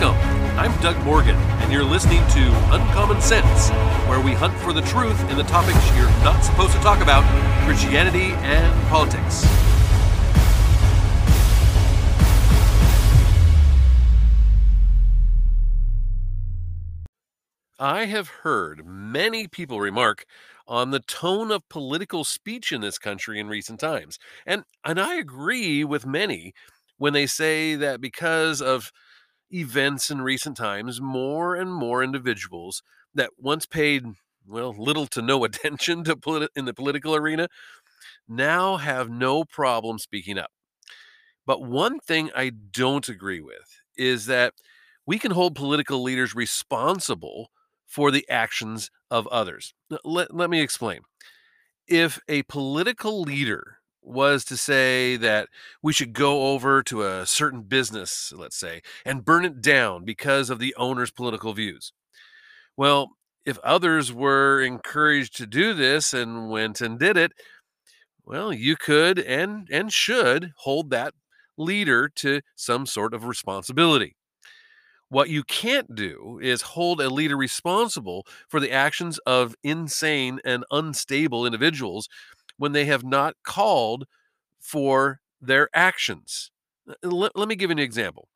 Welcome. I'm Doug Morgan, and you're listening to Uncommon Sense, where we hunt for the truth in the topics you're not supposed to talk about, Christianity and politics. I have heard many people remark on the tone of political speech in this country in recent times, and I agree with many when they say that because of events in recent times, more and more individuals that once paid, little to no attention to in the political arena now have no problem speaking up. But one thing I don't agree with is that we can hold political leaders responsible for the actions of others. Let me explain. If a political leader was to say that we should go over to a certain business, let's say, and burn it down because of the owner's political views. Well, if others were encouraged to do this and went and did it, you could and should hold that leader to some sort of responsibility. What you can't do is hold a leader responsible for the actions of insane and unstable individuals when they have not called for their actions. Let me give you an example.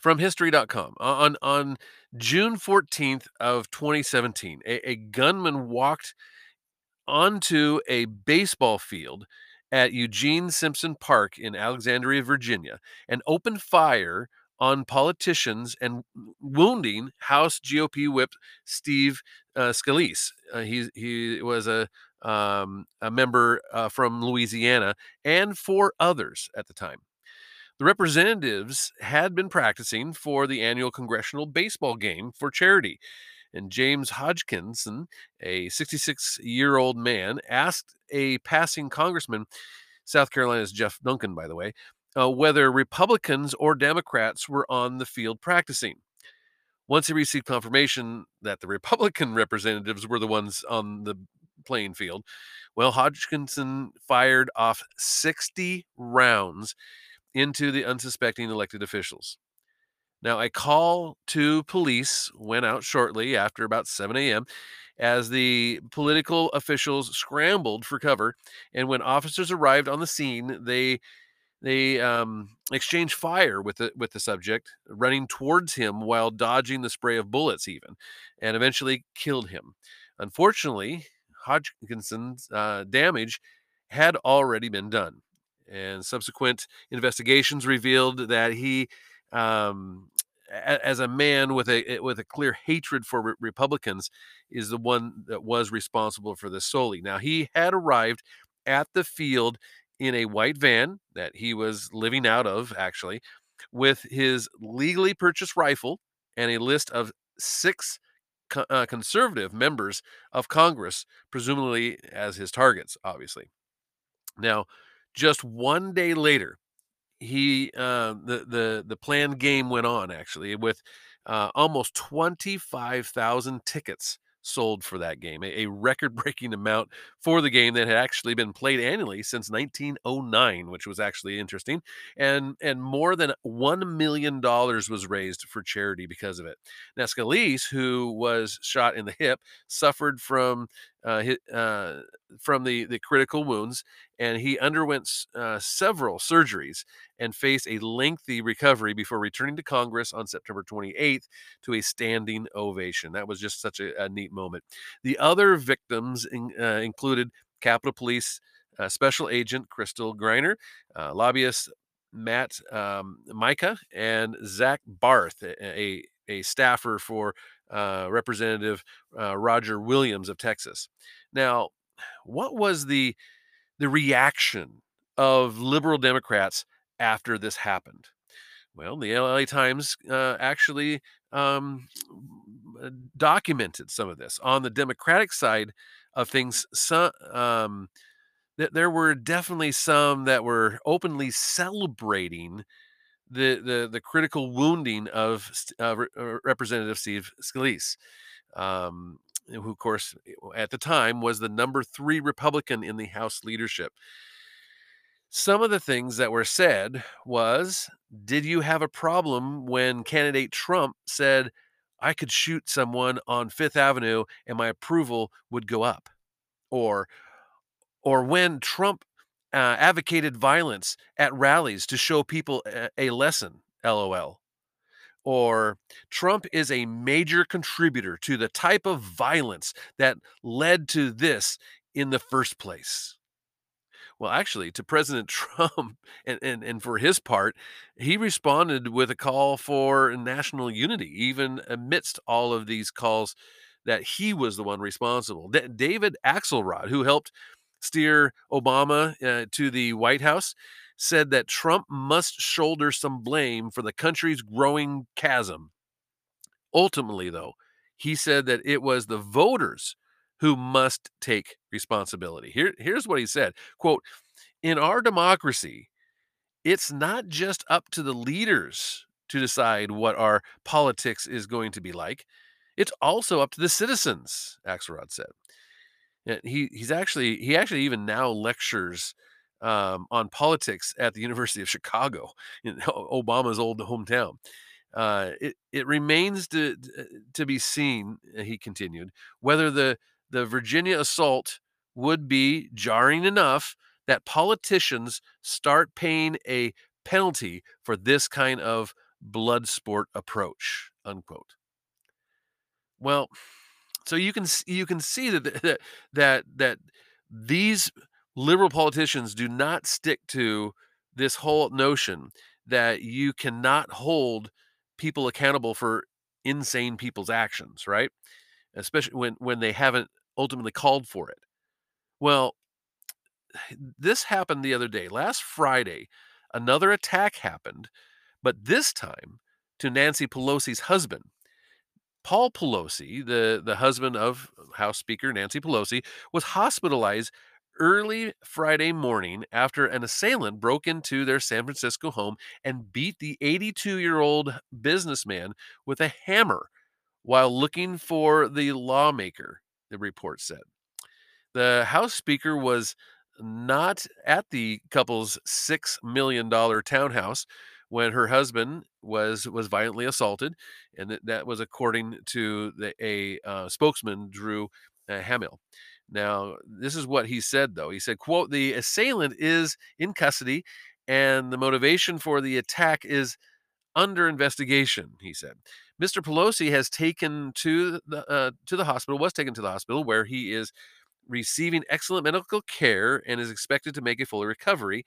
From History.com, on June 14th of 2017, a gunman walked onto a baseball field at Eugene Simpson Park in Alexandria, Virginia, and opened fire on politicians and wounding House GOP whip Steve Scalise. He was a member from Louisiana, and four others at the time. The representatives had been practicing for the annual congressional baseball game for charity, and James Hodgkinson, a 66-year-old man, asked a passing congressman, South Carolina's Jeff Duncan, by the way, whether Republicans or Democrats were on the field practicing. Once he received confirmation that the Republican representatives were the ones on the playing field, Hodgkinson fired off 60 rounds into the unsuspecting elected officials. Now, a call to police went out shortly after about 7 a.m. as the political officials scrambled for cover, and when officers arrived on the scene, they exchanged fire with the subject, running towards him while dodging the spray of bullets even, and eventually killed him. Unfortunately, Hodgkinson's damage had already been done, and subsequent investigations revealed that he, as a man with a clear hatred for Republicans, is the one that was responsible for this solely. Now, he had arrived at the field in a white van that he was living out of, actually, with his legally purchased rifle and a list of six conservative members of Congress, presumably as his targets, obviously. Now, just one day later, the planned game went on, actually, with almost 25,000 tickets sold for that game, a record-breaking amount for the game that had actually been played annually since 1909, which was actually interesting, and more than $1 million was raised for charity because of it. Now, Scalise, who was shot in the hip, suffered from the critical wounds, and he underwent several surgeries and faced a lengthy recovery before returning to Congress on September 28th to a standing ovation. That was just such a neat moment. The other victims included Capitol Police Special Agent Crystal Greiner, lobbyist Matt Micah, and Zach Barth, a staffer for Representative Roger Williams of Texas. Now, what was the reaction of liberal Democrats after this happened? Well, the LA Times actually documented some of this. On the Democratic side of things, there were definitely some that were openly celebrating the critical wounding of Representative Steve Scalise, who, of course, at the time was the number 3 Republican in the House leadership. Some of the things that were said was Did you have a problem when candidate Trump said, I could shoot someone on Fifth Avenue and my approval would go up? Or when Trump advocated violence at rallies to show people a lesson, LOL. Or Trump is a major contributor to the type of violence that led to this in the first place. Well, actually, to President Trump, and for his part, he responded with a call for national unity, even amidst all of these calls that he was the one responsible. David Axelrod, who helped steer Obama to the White House, said that Trump must shoulder some blame for the country's growing chasm. Ultimately, though, he said that it was the voters who must take responsibility. Here's what he said, quote, in our democracy, it's not just up to the leaders to decide what our politics is going to be like. It's also up to the citizens, Axelrod said. And he actually even now lectures on politics at the University of Chicago, in Obama's old hometown. It remains to be seen, he continued, whether the Virginia assault would be jarring enough that politicians start paying a penalty for this kind of blood sport approach, unquote. Well, so you can see that these liberal politicians do not stick to this whole notion that you cannot hold people accountable for insane people's actions, right? Especially when they haven't ultimately called for it. Well, this happened the other day. Last Friday, another attack happened, but this time to Nancy Pelosi's husband. Paul Pelosi, the husband of House Speaker Nancy Pelosi, was hospitalized early Friday morning after an assailant broke into their San Francisco home and beat the 82-year-old businessman with a hammer while looking for the lawmaker, the report said. The House Speaker was not at the couple's $6 million townhouse when her husband was violently assaulted, and that was according to a spokesman, Drew Hamill. Now, this is what he said, though. He said, quote, the assailant is in custody, and the motivation for the attack is under investigation, he said. Mr. Pelosi has taken was taken to the hospital, where he is receiving excellent medical care and is expected to make a full recovery.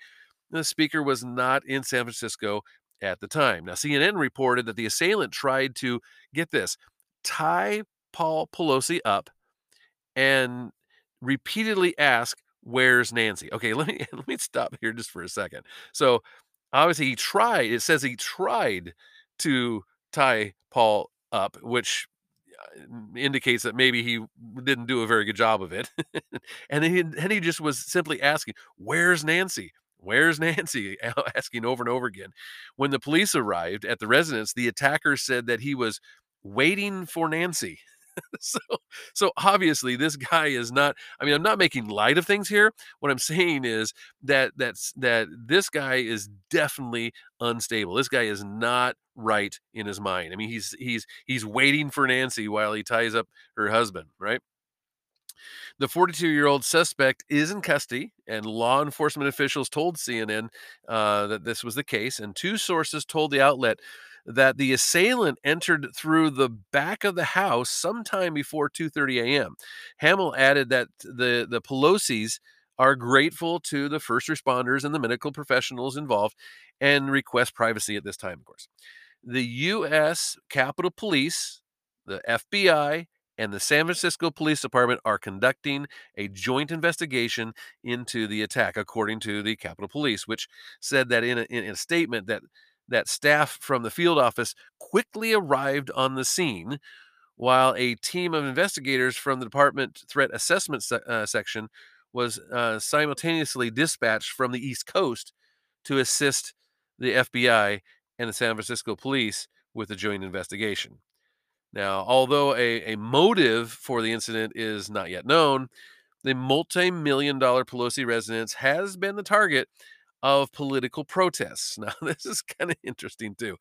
The speaker was not in San Francisco at the time. Now, CNN reported that the assailant tried to, get this, tie Paul Pelosi up and repeatedly ask, where's Nancy? Okay, let me stop here just for a second. So obviously it says he tried to tie Paul up, which indicates that maybe he didn't do a very good job of it. and he just was simply asking, where's Nancy? Where's Nancy? Asking over and over again. When the police arrived at the residence, the attacker said that he was waiting for Nancy. So obviously this guy is not, I mean, I'm not making light of things here. What I'm saying is that this guy is definitely unstable. This guy is not right in his mind. I mean, he's waiting for Nancy while he ties up her husband, right? The 42-year-old suspect is in custody, and law enforcement officials told CNN that this was the case, and two sources told the outlet that the assailant entered through the back of the house sometime before 2:30 a.m. Hamill added that the Pelosis are grateful to the first responders and the medical professionals involved and request privacy at this time, of course. The U.S. Capitol Police, the FBI, and the San Francisco Police Department are conducting a joint investigation into the attack, according to the Capitol Police, which said that in a statement that staff from the field office quickly arrived on the scene, while a team of investigators from the Department Threat Assessment Section was simultaneously dispatched from the East Coast to assist the FBI and the San Francisco Police with the joint investigation. Now, although a motive for the incident is not yet known, the multi-million-dollar Pelosi residence has been the target of political protests. Now, this is kind of interesting, too.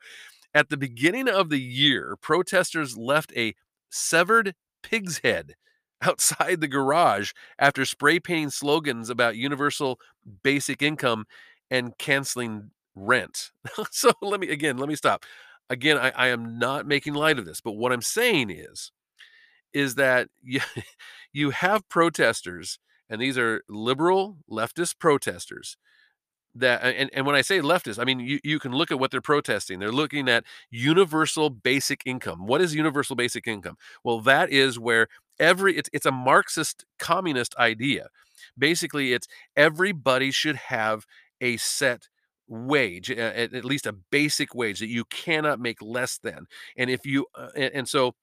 At the beginning of the year, protesters left a severed pig's head outside the garage after spray painting slogans about universal basic income and canceling rent. So let me stop. Again, I am not making light of this, but what I'm saying is that you have protesters, and these are liberal leftist protesters that, and when I say leftist, I mean, you can look at what they're protesting. They're looking at universal basic income. What is universal basic income? Well, that is where it's a Marxist communist idea. Basically, it's everybody should have a set wage, at least a basic wage that you cannot make less than. And if you, and so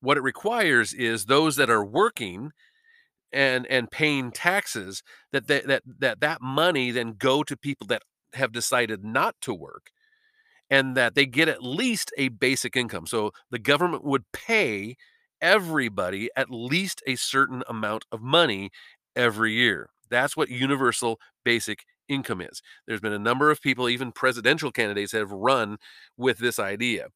what it requires is those that are working and paying taxes, that money then go to people that have decided not to work, and that they get at least a basic income. So the government would pay everybody at least a certain amount of money every year. That's what universal basic income is. There's been a number of people, even presidential candidates, that have run with this idea.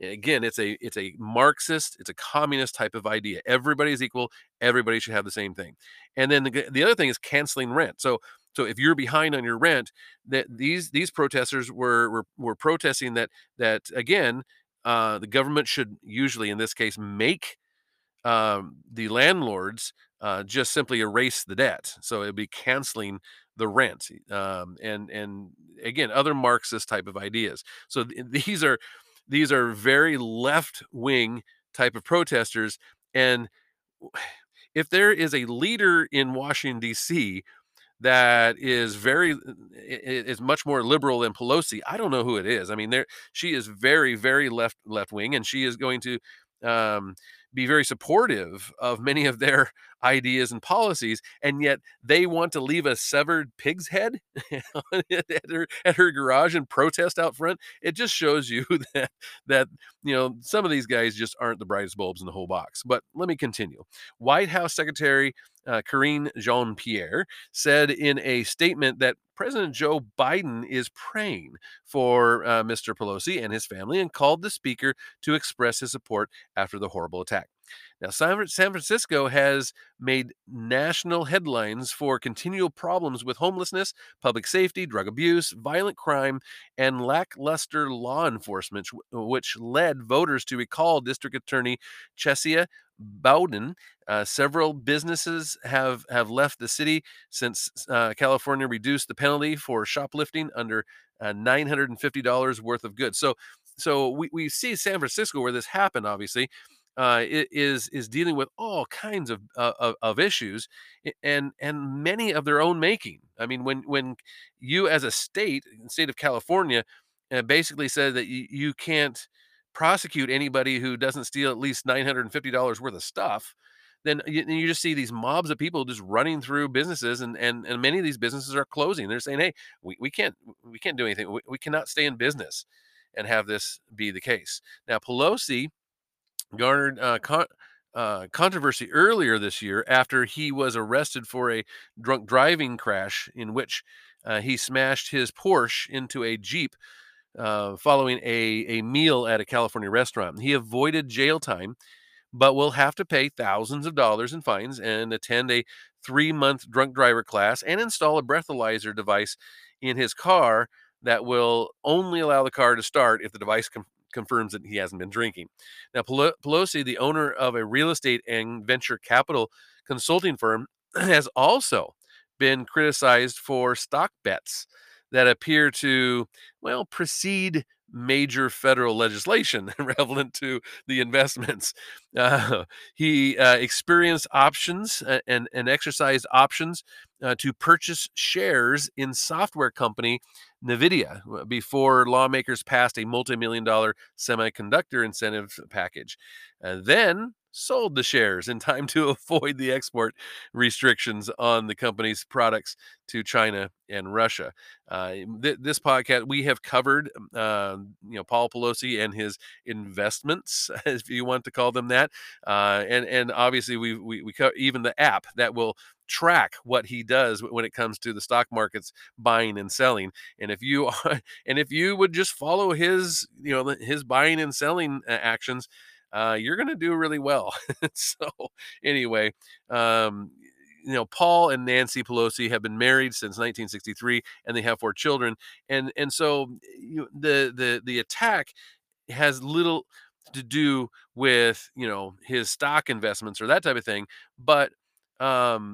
Again, it's a Marxist, it's a communist type of idea. Everybody is equal. Everybody should have the same thing. And then the other thing is canceling rent. So if you're behind on your rent, that these protesters were protesting that again, the government should usually in this case make the landlords just simply erase the debt. So it'd be canceling the rent. And again, other Marxist type of ideas. So these are very left-wing type of protesters. And if there is a leader in Washington, D.C. that is much more liberal than Pelosi, I don't know who it is. I mean, she is very, very left-wing, and she is going to be very supportive of many of their ideas and policies, and yet they want to leave a severed pig's head at her garage and protest out front. It just shows you that you know, some of these guys just aren't the brightest bulbs in the whole box. But let me continue. White House Secretary Karine Jean-Pierre said in a statement that President Joe Biden is praying for Mr. Pelosi and his family, and called the speaker to express his support after the horrible attack. Now, San Francisco has made national headlines for continual problems with homelessness, public safety, drug abuse, violent crime, and lackluster law enforcement, which led voters to recall District Attorney Chesia Bowden. Several businesses have left the city since California reduced the penalty for shoplifting under $950 worth of goods. So we see San Francisco, where this happened, obviously, is dealing with all kinds of issues, and many of their own making. I mean, when you as a state, the state of California, basically said that you can't prosecute anybody who doesn't steal at least $950 worth of stuff, then you just see these mobs of people just running through businesses, and many of these businesses are closing. They're saying, hey, we can't do anything. We cannot stay in business and have this be the case. Now, Pelosi garnered controversy earlier this year after he was arrested for a drunk driving crash in which he smashed his Porsche into a Jeep following a meal at a California restaurant. He avoided jail time, but will have to pay thousands of dollars in fines and attend a 3-month drunk driver class and install a breathalyzer device in his car that will only allow the car to start if the device confirms that he hasn't been drinking. Now, Pelosi, the owner of a real estate and venture capital consulting firm, has also been criticized for stock bets that appear to, well, precede major federal legislation relevant to the investments. He experienced options and exercised options to purchase shares in software company NVIDIA before lawmakers passed a multi-million-dollar semiconductor incentive package. Then sold the shares in time to avoid the export restrictions on the company's products to China and Russia. This podcast, we have covered, Paul Pelosi and his investments, if you want to call them that. And obviously we cover even the app that will track what he does when it comes to the stock markets, buying and selling. And if you would just follow his buying and selling actions, you're going to do really well. So anyway, Paul and Nancy Pelosi have been married since 1963, and they have 4 children. And so the attack has little to do with, his stock investments or that type of thing. But when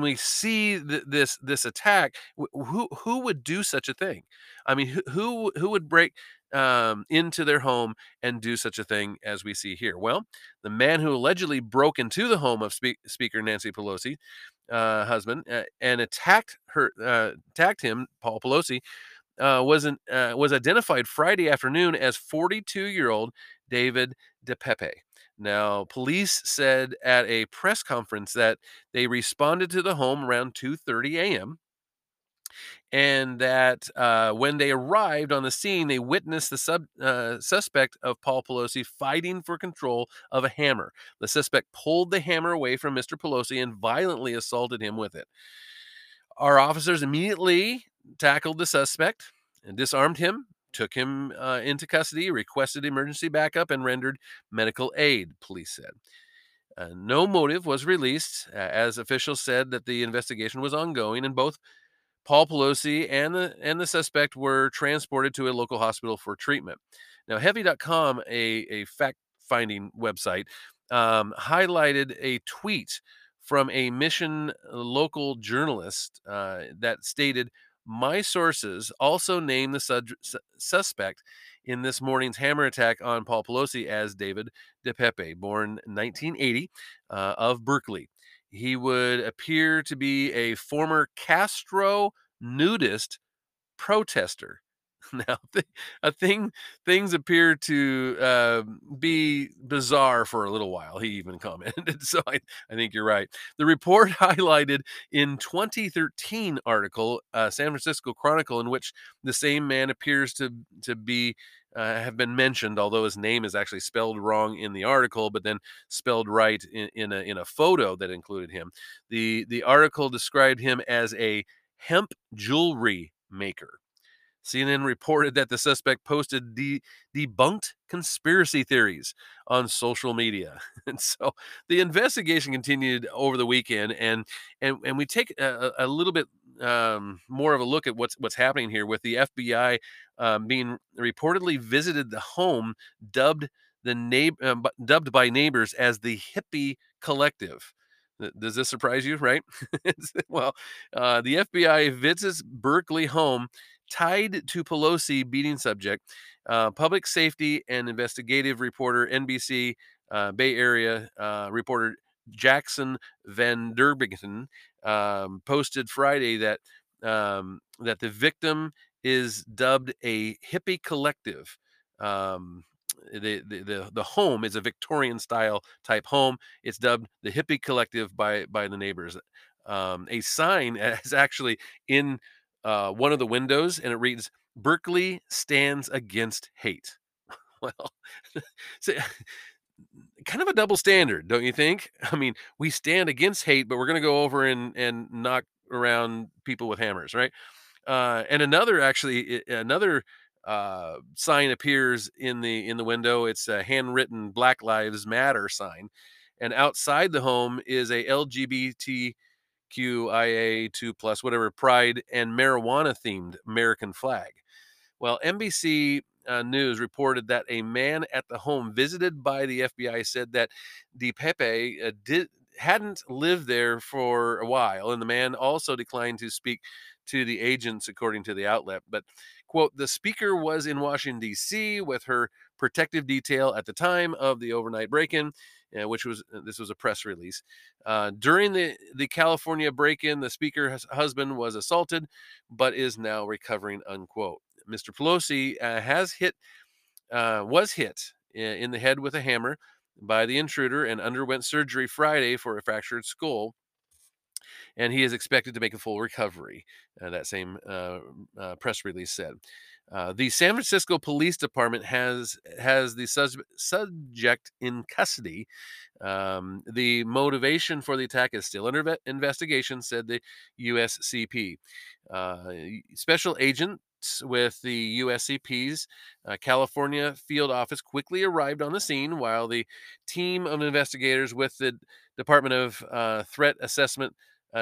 we see this attack, who would do such a thing? I mean, who would break into their home and do such a thing as we see here? Well, the man who allegedly broke into the home of Speaker Nancy Pelosi, husband, and attacked him, Paul Pelosi, was identified Friday afternoon as 42-year-old David DePape. Now, police said at a press conference that they responded to the home around 2:30 a.m. and that when they arrived on the scene, they witnessed the suspect of Paul Pelosi fighting for control of a hammer. The suspect pulled the hammer away from Mr. Pelosi and violently assaulted him with it. Our officers immediately tackled the suspect and disarmed him, took him into custody, requested emergency backup, and rendered medical aid, police said. No motive was released, as officials said that the investigation was ongoing, and both Paul Pelosi and the suspect were transported to a local hospital for treatment. Now, Heavy.com, a fact-finding website, highlighted a tweet from a Mission Local journalist that stated, "My sources also name the suspect in this morning's hammer attack on Paul Pelosi as David DePape, born 1980, of Berkeley. He would appear to be a former Castro nudist protester." Now, things appear to be bizarre for a little while, he even commented. So I think you're right. The report highlighted in 2013 article, San Francisco Chronicle, in which the same man appears to be have been mentioned, although his name is actually spelled wrong in the article, but then spelled right in a photo that included him. The article described him as a hemp jewelry maker. CNN reported that the suspect posted debunked conspiracy theories on social media. And so the investigation continued over the weekend, and we take a little bit more of a look at what's happening here with the FBI being reportedly visited the home, dubbed by neighbors as the Hippie Collective. Does this surprise you, right? Well, the FBI visits Berkeley home tied to Pelosi beating subject. Public safety and investigative reporter, NBC Bay Area reporter Jackson Van Derbingen posted Friday that the victim is dubbed a Hippie Collective. The home is a Victorian style type home. It's dubbed the Hippie Collective by the neighbors. A sign is actually in one of the windows, and it reads, "Berkeley stands against hate." Well, so, kind of a double standard, don't you think? I mean, we stand against hate, but we're going to go over and knock around people with hammers, right? And another sign appears in the window. It's a handwritten Black Lives Matter sign, and outside the home is a LGBTQIA2+, whatever, pride and marijuana themed American flag. Well, NBC News reported that a man at the home visited by the FBI said that DePape hadn't lived there for a while, and the man also declined to speak to the agents, according to the outlet. But, quote, "The speaker was in Washington, D.C. with her protective detail at the time of the overnight break-in," which was a press release. During the California break-in, the speaker's husband was assaulted, but is now recovering, unquote. Mr. Pelosi was hit in the head with a hammer by the intruder and underwent surgery Friday for a fractured skull. And he is expected to make a full recovery, that same press release said. The San Francisco Police Department has the subject in custody. The motivation for the attack is still under investigation, said the USCP. Special agents with the USCP's California field office quickly arrived on the scene, while the team of investigators with the Department of Threat Assessment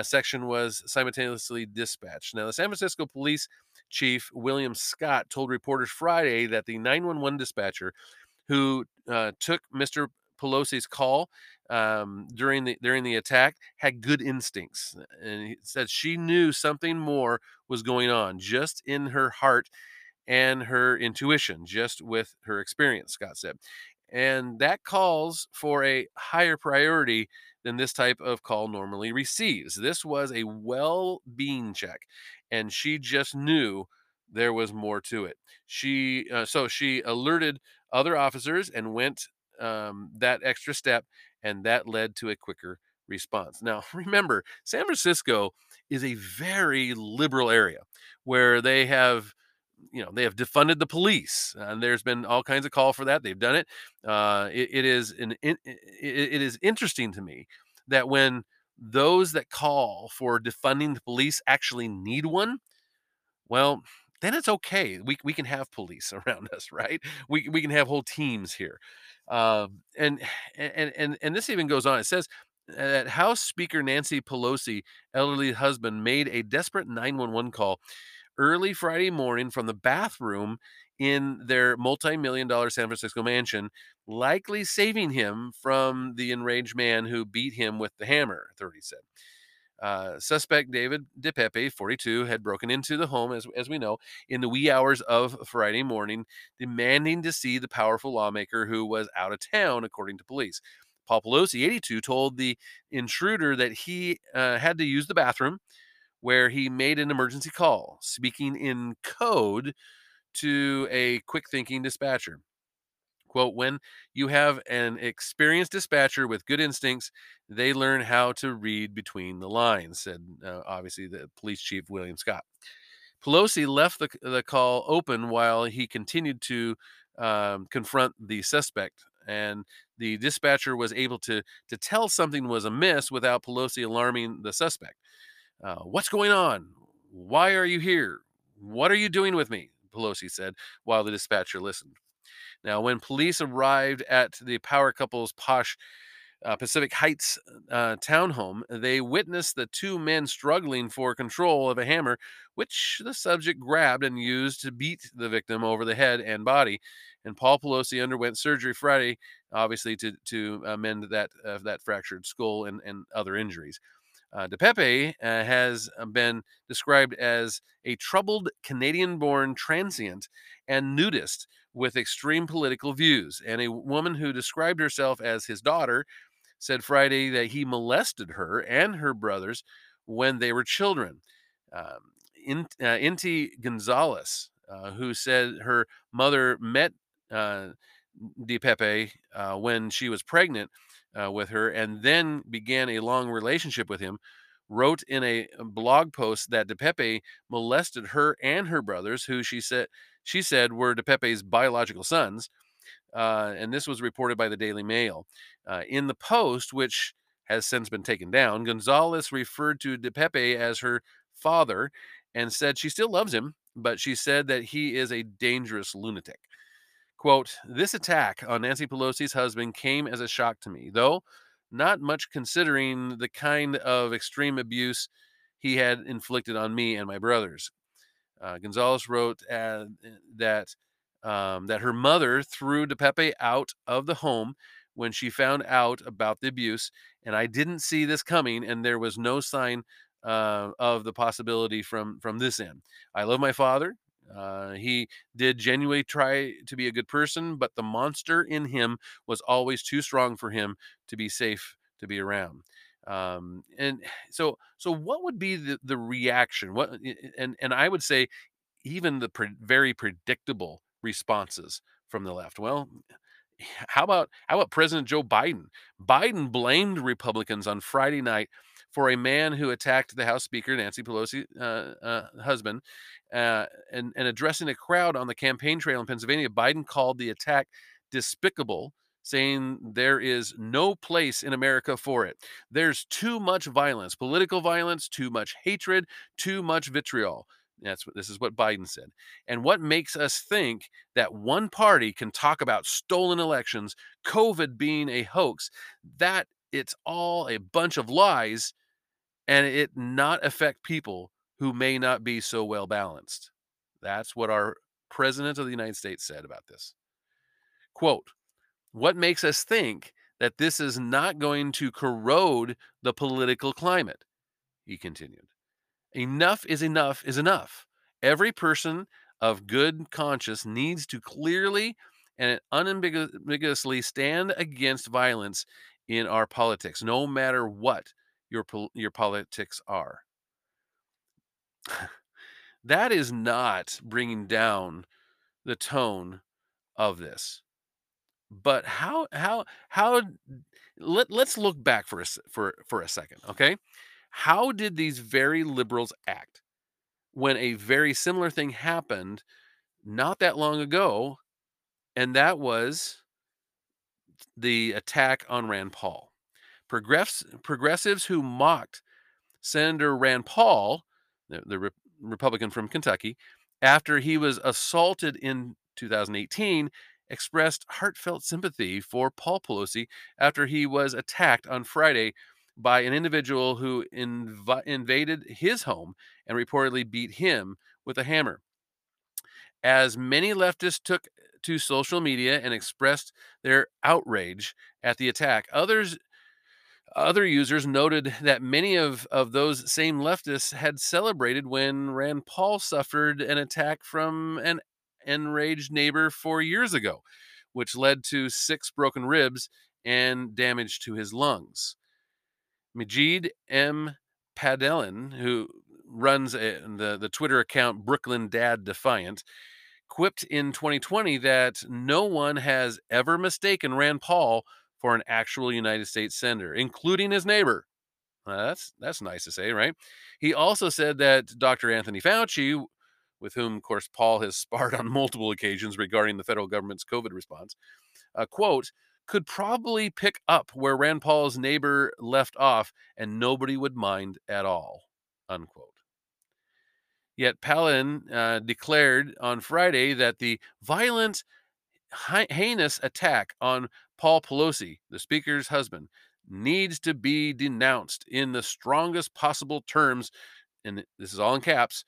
section was simultaneously dispatched. Now, the San Francisco Police Chief William Scott told reporters Friday that the 911 dispatcher who took Mr. Pelosi's call during the attack had good instincts, and he said she knew something more was going on just in her heart and her intuition, just with her experience, Scott said. And that calls for a higher priority than this type of call normally receives. This was a well-being check, and she just knew there was more to it. So she alerted other officers and went that extra step, and that led to a quicker response. Now, remember, San Francisco is a very liberal area where they have, you know, they have defunded the police, and there's been all kinds of call for that. They've done it. It is interesting to me that when those that call for defunding the police actually need one, well, then it's okay. We can have police around us, right? We can have whole teams here. And this even goes on. It says that House Speaker Nancy Pelosi, elderly husband, made a desperate 911 call early Friday morning from the bathroom in their multi-million-dollar San Francisco mansion, likely saving him from the enraged man who beat him with the hammer, authorities said. Suspect David DePape, 42, had broken into the home, as we know, in the wee hours of Friday morning, demanding to see the powerful lawmaker who was out of town, according to police. Paul Pelosi, 82, told the intruder that he had to use the bathroom, where he made an emergency call, speaking in code to a quick-thinking dispatcher. Quote, "When you have an experienced dispatcher with good instincts, they learn how to read between the lines," said, obviously, the police chief, William Scott. Pelosi left the call open while he continued to confront the suspect, and the dispatcher was able to tell something was amiss without Pelosi alarming the suspect. "What's going on? Why are you here? What are you doing with me?" Pelosi said, while the dispatcher listened. Now, when police arrived at the power couple's posh Pacific Heights townhome, they witnessed the two men struggling for control of a hammer, which the subject grabbed and used to beat the victim over the head and body. And Paul Pelosi underwent surgery Friday, obviously, to mend that fractured skull and other injuries. DePape has been described as a troubled Canadian-born transient and nudist with extreme political views, and a woman who described herself as his daughter said Friday that he molested her and her brothers when they were children. Inti Gonzalez, who said her mother met DePape when she was pregnant with her and then began a long relationship with him, wrote in a blog post that DePape molested her and her brothers, who she said were DePape's biological sons, and this was reported by the Daily Mail. In the post, which has since been taken down, Gonzalez referred to DePape as her father and said she still loves him, but she said that he is a dangerous lunatic. Quote, "This attack on Nancy Pelosi's husband came as a shock to me, though not much considering the kind of extreme abuse he had inflicted on me and my brothers." Gonzalez wrote that her mother threw DePape out of the home when she found out about the abuse, and "I didn't see this coming, and there was no sign of the possibility from this end. I love my father. He did genuinely try to be a good person, but the monster in him was always too strong for him to be safe to be around." And so what would be the reaction? And I would say even the very predictable responses from the left. Well, How about President Joe Biden? Biden blamed Republicans on Friday night for a man who attacked the House Speaker, Nancy Pelosi, husband, and addressing a crowd on the campaign trail in Pennsylvania. Biden called the attack despicable, saying there is no place in America for it. There's too much violence, political violence, too much hatred, too much vitriol. This is what Biden said. And what makes us think that one party can talk about stolen elections, COVID being a hoax, that it's all a bunch of lies, and it not affect people who may not be so well balanced? That's what our president of the United States said about this. Quote, "What makes us think that this is not going to corrode the political climate?" he continued. "Enough is enough is enough. Every person of good conscience needs to clearly and unambiguously stand against violence in our politics, no matter what your politics are." That is not bringing down the tone of this. But let's look back for a second, okay? How did these very liberals act when a very similar thing happened not that long ago? And that was the attack on Rand Paul. Progressives who mocked Senator Rand Paul, the Republican from Kentucky, after he was assaulted in 2018, expressed heartfelt sympathy for Paul Pelosi after he was attacked on Friday by an individual who invaded his home and reportedly beat him with a hammer. As many leftists took to social media and expressed their outrage at the attack, other users noted that many of those same leftists had celebrated when Rand Paul suffered an attack from an enraged neighbor 4 years ago, which led to 6 broken ribs and damage to his lungs. Majeed M. Padellin, who runs the Twitter account Brooklyn Dad Defiant, quipped in 2020 that no one has ever mistaken Rand Paul for an actual United States senator, including his neighbor. That's nice to say, right? He also said that Dr. Anthony Fauci, with whom, of course, Paul has sparred on multiple occasions regarding the federal government's COVID response, quote, "could probably pick up where Rand Paul's neighbor left off and nobody would mind at all," unquote. Yet Palin declared on Friday that the violent, heinous attack on Paul Pelosi, the speaker's husband, needs to be denounced in the strongest possible terms, and this is all in caps,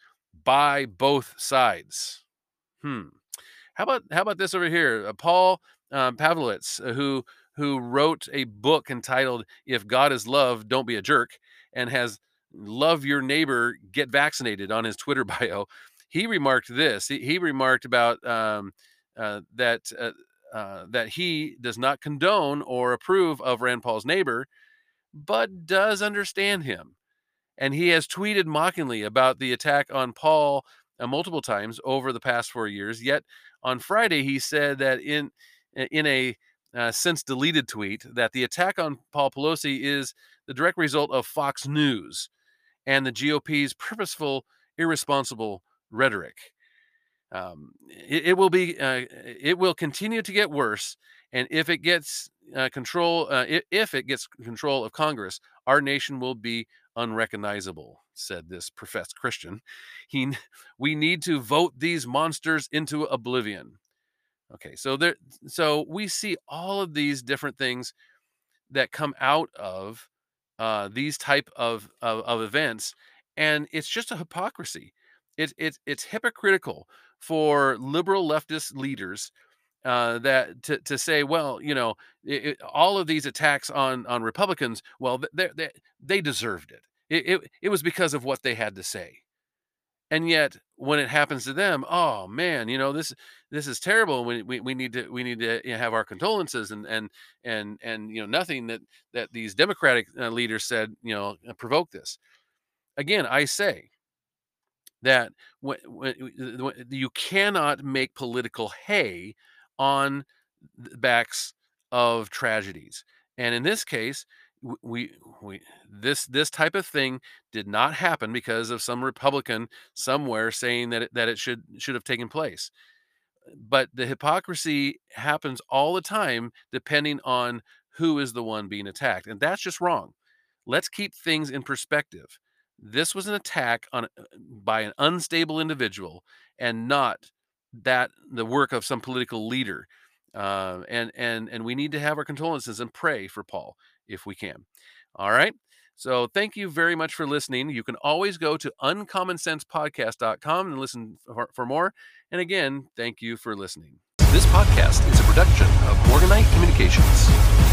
by both sides. How about this over here? Paul Pavlitz, who wrote a book entitled "If God Is Love, Don't Be a Jerk," and has "Love Your Neighbor, Get Vaccinated" on his Twitter bio. He remarked this. He remarked about that he does not condone or approve of Rand Paul's neighbor, but does understand him. And he has tweeted mockingly about the attack on Paul multiple times over the past 4 years. Yet on Friday, he said that in a since deleted tweet that the attack on Paul Pelosi is the direct result of Fox News and the GOP's purposeful, irresponsible rhetoric. It will continue to get worse. And if it gets control of Congress, our nation will be unrecognizable, said this professed Christian. We need to vote these monsters into oblivion. Okay, so we see all of these different things that come out of these type of events, and it's just a hypocrisy. It's hypocritical for liberal leftist leaders to say, well, you know, all of these attacks on Republicans, well, they deserved it. It was because of what they had to say. And yet, when it happens to them, oh man, you know, this is terrible. We need to have our condolences and you know, nothing that these Democratic leaders said, you know, provoked this. Again, I say that you cannot make political hay on backs of tragedies. And in this case, this type of thing did not happen because of some Republican somewhere saying that it should have taken place. But the hypocrisy happens all the time, depending on who is the one being attacked. And that's just wrong. Let's keep things in perspective. This was an attack by an unstable individual, and not the work of some political leader. And we need to have our condolences and pray for Paul if we can. All right. So thank you very much for listening. You can always go to uncommonsensepodcast.com and listen for more. And again, thank you for listening. This podcast is a production of Morganite Communications.